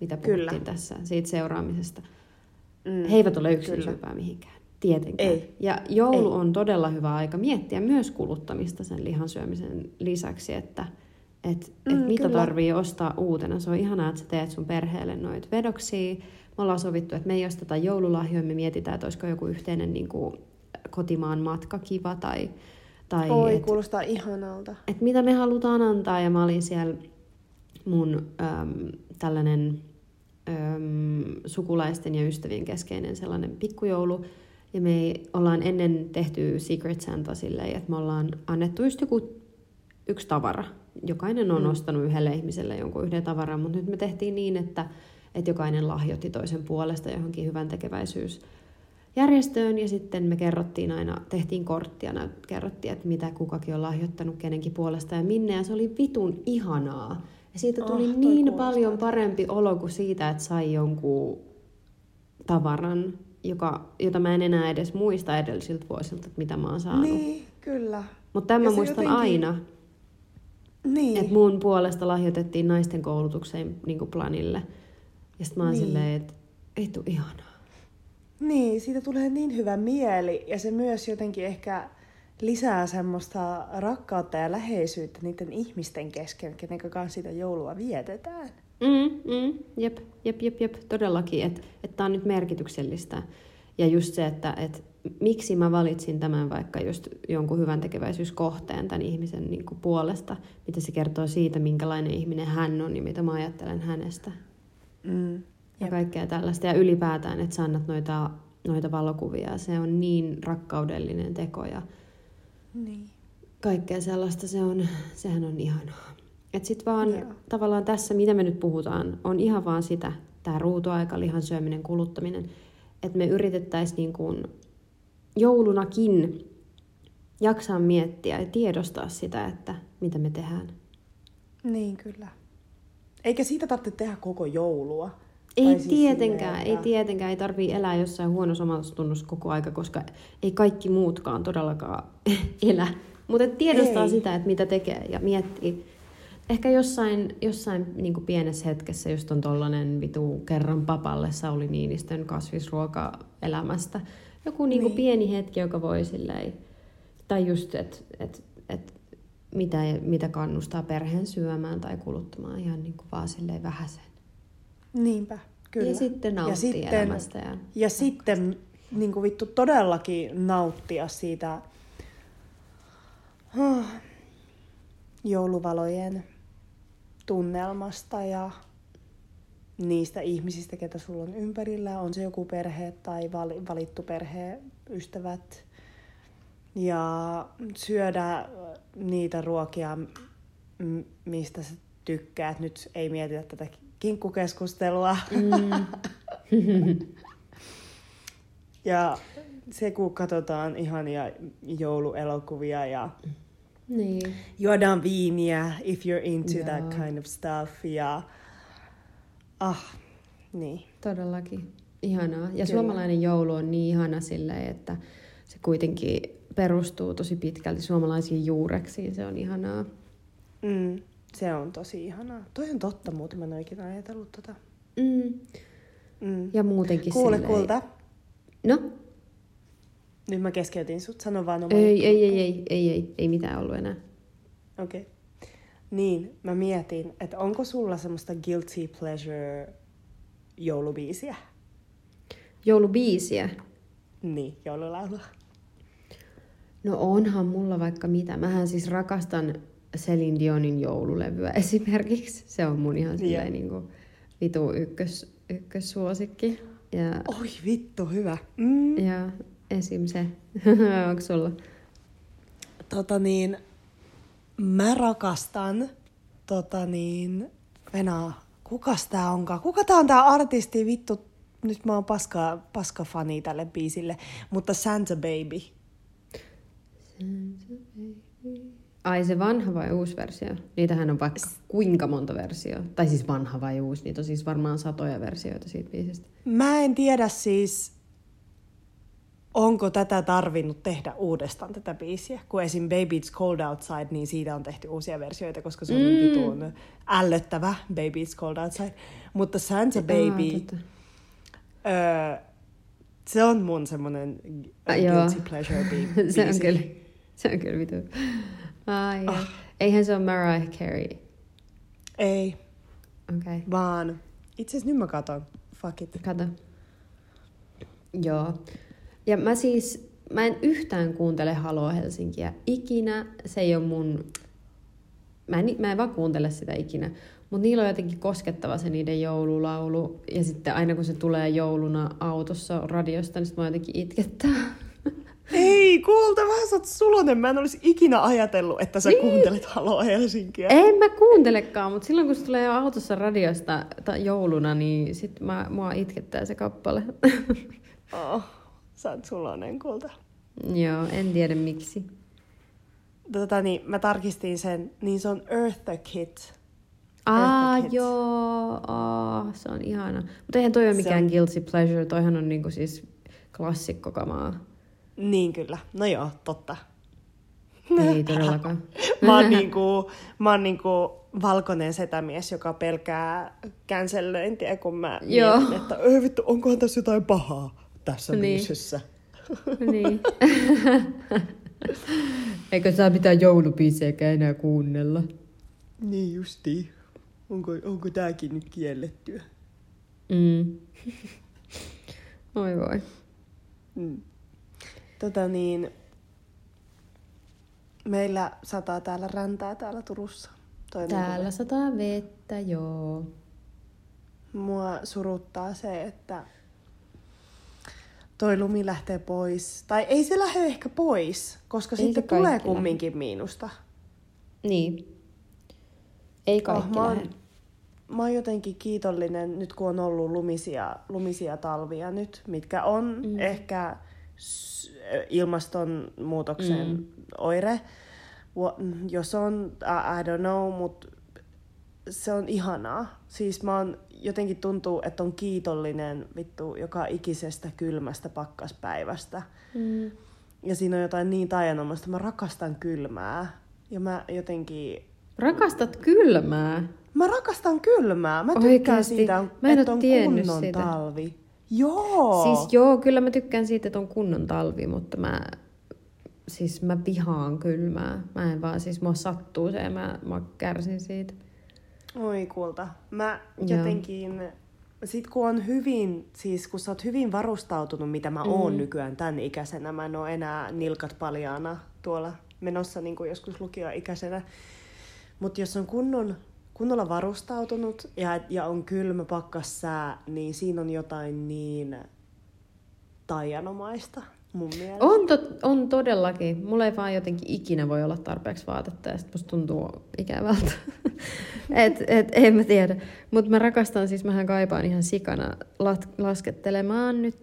mitä puhuttiin kyllä, tässä, siitä seuraamisesta. Mm, he eivät ole yksin syypää mihinkään, tietenkään. Ei. Ja joulu ei, on todella hyvä aika miettiä myös kuluttamista sen lihan syömisen lisäksi, että Että et mm, mitä kyllä, tarvii ostaa uutena. Se on ihanaa, että sä teet sun perheelle noita vedoksia. Me ollaan sovittu, että me ei osteta joululahjoja. Me mietitään, että olisiko joku yhteinen niin kuin, kotimaan matka kiva. Tai, tai Oi, et, kuulostaa ihanalta. Että mitä me halutaan antaa. Ja mä olin siellä mun äm, tällainen äm, sukulaisten ja ystävien keskeinen sellainen pikkujoulu. Ja me ei, ollaan ennen tehty Secret Santa silleen, että me ollaan annettu just joku yksi tavara. Jokainen on mm. ostanut yhdelle ihmiselle jonkun yhden tavaran, mutta nyt me tehtiin niin, että, että jokainen lahjoitti toisen puolesta johonkin hyvän tekeväisyysjärjestöön. Ja sitten me kerrottiin aina, tehtiin korttia, kerrottiin, että mitä kukakin on lahjoittanut kenenkin puolesta ja minne. Ja se oli vitun ihanaa. Ja siitä tuli oh, niin kuulostaa, paljon parempi olo kuin siitä, että sai jonkun tavaran, joka, jota mä en enää edes muista edellisiltä vuosilta, että mitä mä oon saanut. Niin, kyllä. Mutta tämän mä muistan jotenkin aina. Niin. Että mun puolesta lahjoitettiin naisten koulutukseen niin kuin Planille. Ja sit mä oon niin, silleen, että vittu ihanaa. Niin, siitä tulee niin hyvä mieli. Ja se myös jotenkin ehkä lisää semmoista rakkautta ja läheisyyttä niiden ihmisten kesken, kenen kanssa sitä joulua vietetään. Mm, mm, jep, jep, jep, jep, todellakin. Että et tää on nyt merkityksellistä. Ja just se, että et, miksi mä valitsin tämän vaikka just jonkun hyvän tekeväisyyskohteen tämän ihmisen niin kuin puolesta, mitä se kertoo siitä, minkälainen ihminen hän on ja mitä mä ajattelen hänestä. Mm, ja kaikkea tällaista. Ja ylipäätään, että sä annat noita, noita valokuvia. Se on niin rakkaudellinen teko ja niin, kaikkea sellaista. Se on, sehän on ihanaa. Että sit vaan yeah, tavallaan tässä, mitä me nyt puhutaan, on ihan vaan sitä, tää ruutuaika, lihan syöminen, kuluttaminen, että me yritettäisiin niin kuin joulunakin jaksaa miettiä ja tiedostaa sitä, että mitä me tehdään. Niin, kyllä. Eikä siitä tarvitse tehdä koko joulua. Ei siis tietenkään, silleen, ei että tietenkään. Ei tarvitse elää jossain huonossa omatunnossa koko aika, koska ei kaikki muutkaan todellakaan elä. Mutta tiedostaa ei, sitä, että mitä tekee ja miettii. Ehkä jossain, jossain niin kuin pienessä hetkessä just on tollainen vitu kerran papalle Sauli Niinistön kasvisruokaelämästä. Joku niinku niin, pieni hetki, joka voi silleen, tai just, että et, et, mitä, mitä kannustaa perheen syömään tai kuluttamaan ihan niinku vaan silleen vähäsen. Niinpä, kyllä. Ja sitten nauttii ja elämästä. Ja, ja sitten niinku vittu todellakin nauttia siitä huh, jouluvalojen tunnelmasta ja niistä ihmisistä, ketä sulla on ympärillä, on se joku perhe tai valittu perhe, ystävät. Ja syödä niitä ruokia, mistä sä tykkäät. Nyt ei mietitä tätä kinkkukeskustelua. Mm. Ja se, kun katsotaan ihania jouluelokuvia ja niin, juodaan viiniä, if you're into yeah, that kind of stuff. Ja ah, niin. Todellakin. Ihanaa. Ja kyllä, suomalainen joulu on niin ihana silleen, että se kuitenkin perustuu tosi pitkälti suomalaisiin juureksiin. Se on ihanaa. Mm, se on tosi ihanaa. Toi on totta, muuten mä en ole ikinä ajatellut tota. Mm. Mm. Ja muutenkin kuule, silleen. Kuule, kulta. No? Nyt mä keskeytin sut, sano vaan oman. Ei, ei, ei, ei, ei, ei, ei mitään ollut enää. Okei. Okay. Niin, mä mietin, että onko sulla semmoista guilty pleasure joulubiisiä? Joulubiisiä? Niin, joululaulua. No onhan mulla vaikka mitä. Mähän siis rakastan Celine Dionin joululevyä esimerkiksi. Se on mun ihan silleen yeah. niin kuin vitu ykkös, ykkössuosikki. Ja... Oi vittu, hyvä. Mm. Ja esim. Se. Onko sulla? Tota niin, mä rakastan tota niin, Venaa. Kukas tää onkaan? Kuka tää on tää artisti? Vittu, nyt mä oon paska, paska fani tälle biisille. Mutta Santa Baby. Santa Baby. Ai se vanha vai uusi versio? Niitähän on vaikka kuinka monta versiota. Tai siis vanha vai uusi, niitä on siis varmaan satoja versioita siitä biisistä. Mä en tiedä siis, onko tätä tarvinnut tehdä uudestaan tätä biisiä. Kun esim. Baby It's Cold Outside, niin siitä on tehty uusia versioita, koska se on mm. vitun ällöttävä Baby It's Cold Outside. Mutta Santa Baby, ah, öö, se on mun semmonen guilty pleasure biisi. se, on kyllä, se on kyllä vitu. Ah, yeah. oh. Eihän se ole Mariah Carey. Ei. Okay. Vaan. Itse asiassa nyt mä katon. Fuck it. Kato. Joo. Ja mä siis, mä en yhtään kuuntele Halo Helsinkiä ikinä. Se ei ole mun... Mä en, mä en vaan kuuntele sitä ikinä. Mutta niillä on jotenkin koskettava se niiden joululaulu. Ja sitten aina kun se tulee jouluna autossa radiosta, niin mä jotenkin itkettää. Ei, kuulta, vähän sä oot sulonen. Mä en olisi ikinä ajatellut, että sä niin. kuuntelet Halo Helsinkiä. En mä kuuntelekaan, mutta silloin kun se tulee autossa radiosta jouluna, niin sit mä, mua itkettää se kappale. Oh. Sä oot sulonen, kulta. Joo, en tiedä miksi. Tota niin, mä tarkistin sen, niin se on Eartha Kitt. Aa, Eartha Kitt. Joo, oh, se on ihana. Mutta eihän toi ole mikään on... guilty pleasure, toihan on niinku siis klassikkokamaa. Niin kyllä, no joo, totta. Ei todellakaan. mä oon niinku, mä oon niinku valkoinen setämies, joka pelkää cancelöintiä, kun mä joo. mietin, että ei vittu, onkohan tässä jotain pahaa tässä niin. biisissä. Niin. Eikö saa mitään joulubiisejäkään enää kuunnella? Niin justiin. Onko, onko tääkin nyt kiellettyä? Mm. Oi voi. Mm. Tota niin, meillä sataa täällä räntää täällä Turussa. Toi täällä niin, sataa vettä, joo. Mua suruttaa se, että toi lumi lähtee pois. Tai ei se lähde ehkä pois, koska ei sitten tulee lähe. kumminkin miinusta. Niin. Ei kaikki oh, mä, oon, mä oon jotenkin kiitollinen nyt, kun on ollut lumisia, lumisia talvia nyt, mitkä on mm. ehkä ilmastonmuutoksen mm. oire. Jos on, I don't know, mutta se on ihanaa. Siis mä oon jotenkin tuntuu, että on kiitollinen vittu joka ikisestä kylmästä pakkaspäivästä. Mm. Ja siinä on jotain niin taianomaista. Mä rakastan kylmää. Ja mä jotenkin... Rakastat kylmää? Mä rakastan kylmää. Mä tykkään oikeasti. Siitä, mä että on kunnon sitä. Talvi. Joo! Siis joo, kyllä mä tykkään siitä, että on kunnon talvi, mutta mä... Siis mä vihaan kylmää. Mä en vaan, siis mua sattuu se ja mä, mä kärsin siitä. Oi kulta. Mä jotenkin, sit kun on hyvin, siis kun sä oot hyvin varustautunut, mitä mä mm. oon nykyään tän ikäisenä, mä en oo enää nilkat paljaana tuolla menossa niin kuin joskus lukioikäisenä, mutta jos on kunnon, kunnolla varustautunut ja, ja on kylmä pakkassää, niin siinä on jotain niin taianomaista mun mielestä. On, to- on todellakin. Mulla ei vaan jotenkin ikinä voi olla tarpeeksi vaatetta ja sit musta tuntuu ikävältä. Et, et, en mä tiedä. Mutta mä rakastan, siis mähän kaipaan ihan sikana lat- laskettelemaan nyt.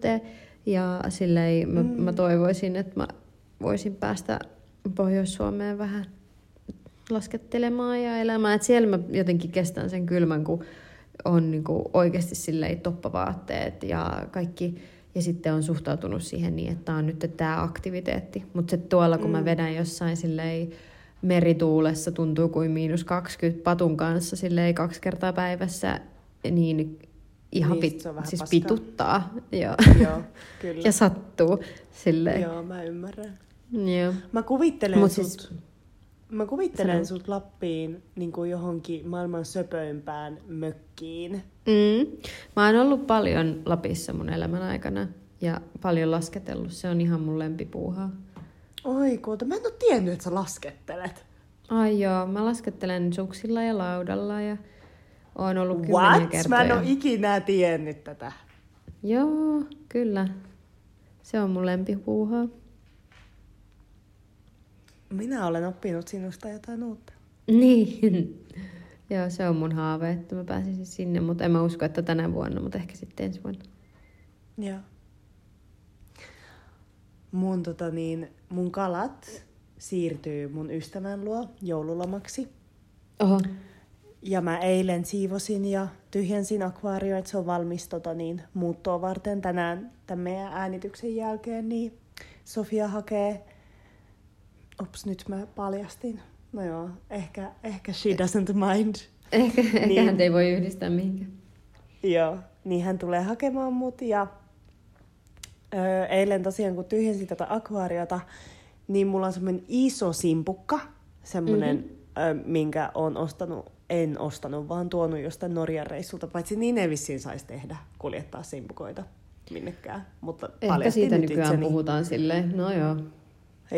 Ja silleen mä, mm. mä toivoisin, että mä voisin päästä Pohjois-Suomeen vähän laskettelemaan ja elämään. Et siellä mä jotenkin kestän sen kylmän, kun on niinku oikeasti silleen toppavaatteet ja kaikki Ja sitten on suhtautunut siihen niin, että tämä on nyt tämä aktiviteetti. Mutta sitten tuolla, kun mä vedän jossain silleen merituulessa, tuntuu kuin miinus kaksikymmentä patun kanssa silleen kaksi kertaa päivässä, niin ihan pit, siis paskaa. Pituttaa. Joo. Joo, kyllä. Ja sattuu silleen. Joo, mä ymmärrän. Joo. Mä kuvittelen Mut sut... Siis... Mä kuvittelen Sano. sut Lappiin niin kuin johonkin maailman söpöimpään mökkiin. Mm. Mä oon ollut paljon Lapissa mun elämän aikana ja paljon lasketellut. Se on ihan mun lempipuuhaa. Oi kuulta, mä en oo tiennyt, että sä laskettelet. Ai joo, mä laskettelen suksilla ja laudalla ja oon ollut kymmeniä What? kertoja. Mä en oo ikinä tiennyt tätä. Joo, kyllä. Se on mun lempipuuhaa. Minä olen oppinut sinusta jotain uutta. Niin. Joo, se on mun haave, että mä pääsisin sinne, mutta en mä usko, että tänä vuonna, mutta ehkä sitten ensi vuonna. Joo. Mun, tota niin, mun kalat siirtyy mun ystävän luo joululomaksi. Oho. Ja mä eilen siivosin ja tyhjensin akvaarioon, että se on valmis tota niin, muuttoa varten tänään tämän meidän äänityksen jälkeen, niin Sofia hakee... Ops, nyt mä paljastin. No joo, ehkä, ehkä she doesn't mind. Ehkä, ehkä niin, hän ei voi yhdistää mihinkään. Joo, niin hän tulee hakemaan mut. Ja öö, eilen tosiaan, kun tyhjensin tätä akvaariota, niin mulla on semmoinen iso simpukka. Semmoinen, mm-hmm. ö, minkä on ostanut, en ostanut, vaan tuonut jostain Norjan reissulta. Paitsi niin ei vissiin saisi tehdä, kuljettaa simpukoita minnekään. Mutta ehkä siitä nykyään itseni. Puhutaan silleen, no joo.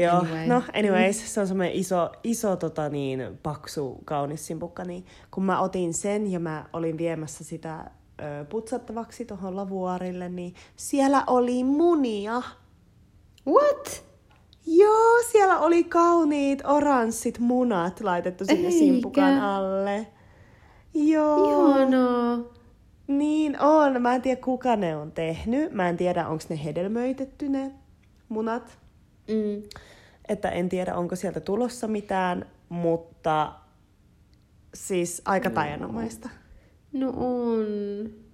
Joo, anyway. No anyways, se on semmoinen iso, iso tota niin, paksu, kaunis simpukka, niin kun mä otin sen ja mä olin viemässä sitä ö, putsattavaksi tuohon lavuaarille, niin siellä oli munia. What? Joo, siellä oli kauniit oranssit munat laitettu sinne Eikä. simpukan alle. Joo. Ihanaa. Niin on, mä en tiedä kuka ne on tehnyt, mä en tiedä onko ne hedelmöitetty ne munat. Mm. Että en tiedä, onko sieltä tulossa mitään, mutta siis aika taianomaista. No on,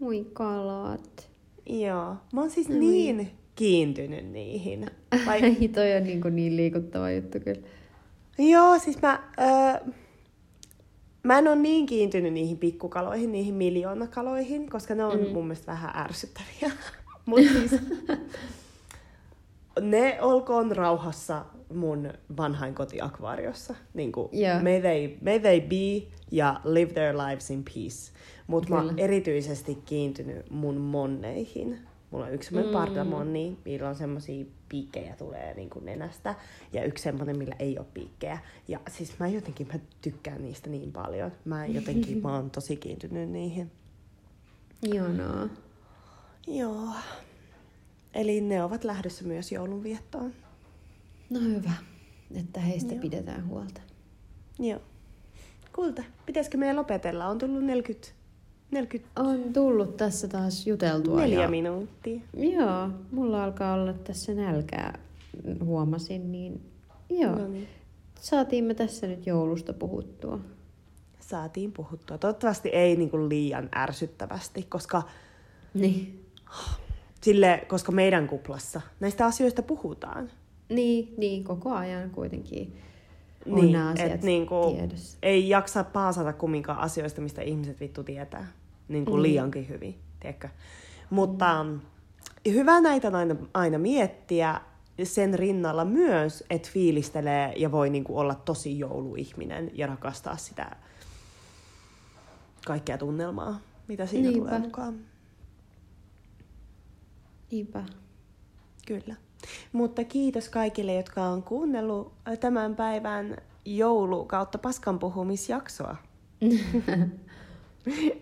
mui kalat. Joo, mä oon siis Oi. niin kiintynyt niihin. Vai... Toi on niin, niin liikuttava juttu kyllä. Joo, siis mä, öö, mä en ole niin kiintynyt niihin pikkukaloihin, niihin miljoonakaloihin, koska ne on mm. mun mielestä vähän ärsyttäviä. Mut siis... Ne olkoon rauhassa mun vanhain kotiakvaariossa. Niin kuin, yeah. may, they, may they be ja live their lives in peace. Mutta mä oon erityisesti kiintynyt mun monneihin. Mulla on yksi semmoinen mm. pardamonni, millä on semmosia piikkejä tulee niin kuin nenästä. Ja yksi semmoinen, millä ei ole piikkejä. Ja siis mä jotenkin mä tykkään niistä niin paljon. Mä jotenkin mä oon tosi kiintynyt niihin. Ihanaa. Joo. Eli ne ovat lähdössä myös joulunviettoon. No hyvä, että heistä Joo. pidetään huolta. Joo. Kulta, pitäisikö meidän lopetella? On tullut neljäkymmentä... neljäkymmentä... On tullut tässä taas juteltua. Neljä ja... minuuttia. Joo, mulla alkaa olla tässä nälkää, huomasin. Niin... Joo. Noniin. Saatiin me tässä nyt joulusta puhuttua. Saatiin puhuttua. Toivottavasti ei niin kuin liian ärsyttävästi, koska... Niin. Sille, koska meidän kuplassa näistä asioista puhutaan. Niin, niin koko ajan kuitenkin on niin, nämä asiat niinku, tiedossa. Ei jaksa paasata kumminkaan asioista, mistä ihmiset vittu tietää. Niinku mm. liiankin hyvin, tiedätkö? Mutta mm. hyvä näitä aina, aina miettiä sen rinnalla myös, että fiilistelee ja voi niinku olla tosi jouluihminen ja rakastaa sitä kaikkea tunnelmaa, mitä siinä Niinpä. tulee mukaan. Niinpä. Kyllä. Mutta kiitos kaikille, jotka on kuunnellut tämän päivän joulu kautta paskan puhumisjaksoa.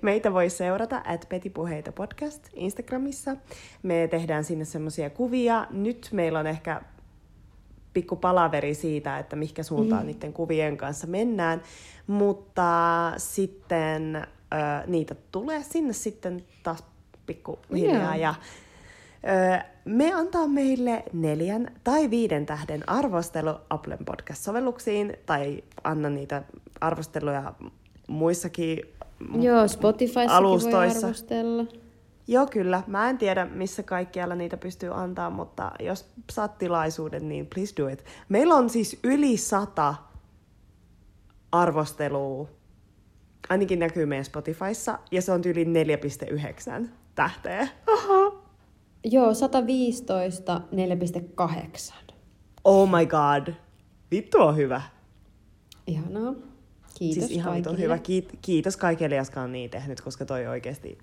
Meitä voi seurata at Petipuheita podcast Instagramissa. Me tehdään sinne semmoisia kuvia. Nyt meillä on ehkä pikku palaveri siitä, että mihinkä suuntaan mm. niiden kuvien kanssa mennään. Mutta sitten äh, niitä tulee sinne sitten taas pikku hiljaa. Yeah. Me antaa meille neljän tai viiden tähden arvostelu Apple Podcast-sovelluksiin, tai anna niitä arvosteluja muissakin Joo, Spotifyssakin alustoissa. Voi arvostella. Joo, kyllä. Mä en tiedä, missä kaikkialla niitä pystyy antaa, mutta jos saat tilaisuuden, niin please do it. Meillä on siis yli sata arvostelua. Ainakin näkyy meidän Spotifyssa, ja se on yli neljä pilkku yhdeksän tähteä. Aha. Joo, sata viisitoista, neljä pilkku kahdeksan. Oh my god. Vittu on hyvä. Ihanaa. Kiitos siis ihan kaikille. Hyvä. Kiitos kaikille, jotka on niin tehnyt, koska toi oikeasti...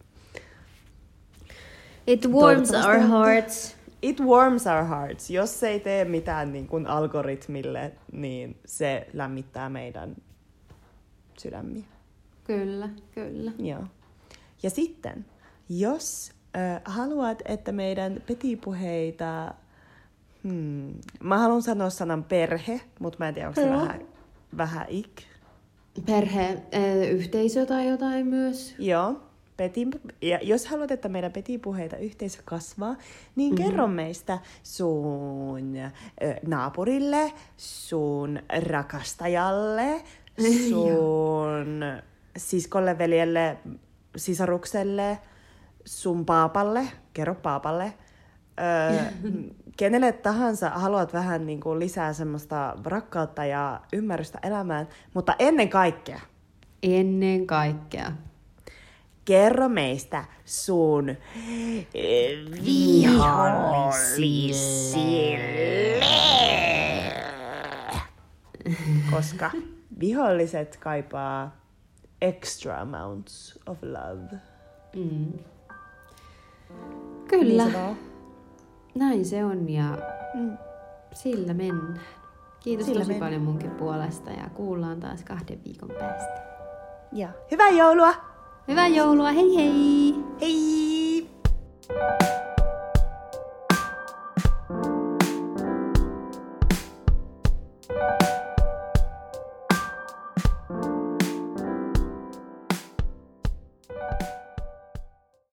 It warms our hearts. It warms our hearts. Jos se ei tee mitään niin kuin algoritmille, niin se lämmittää meidän sydämiä. Kyllä, kyllä. Joo. Ja sitten, jos äh, haluat, että meidän petipuheita... Hmm, mä haluan sanoa sanan perhe, mutta mä en tiedä, onko se vähän, vähän ik. Perhe, äh, yhteisö tai jotain myös. Joo. Peti, ja jos haluat, että meidän petipuheita yhteisö kasvaa, niin mm-hmm. kerro meistä sun naapurille, sun rakastajalle, sun siskolle, veljelle, sisarukselle, sun paapalle, kerro paapalle, öö, kenelle tahansa haluat vähän niin kuin lisää semmoista rakkautta ja ymmärrystä elämään, mutta ennen kaikkea. Ennen kaikkea. Kerro meistä sun vihollisille, koska viholliset kaipaa extra amounts of love. Mm. Kyllä. Niin se on. Näin se on ja mm. sillä mennään. Kiitos sillä tosi mennään. Paljon munkin puolesta ja kuullaan taas kahden viikon päästä. Ja hyvää joulua! Hyvää joulua, hei hei! Hei!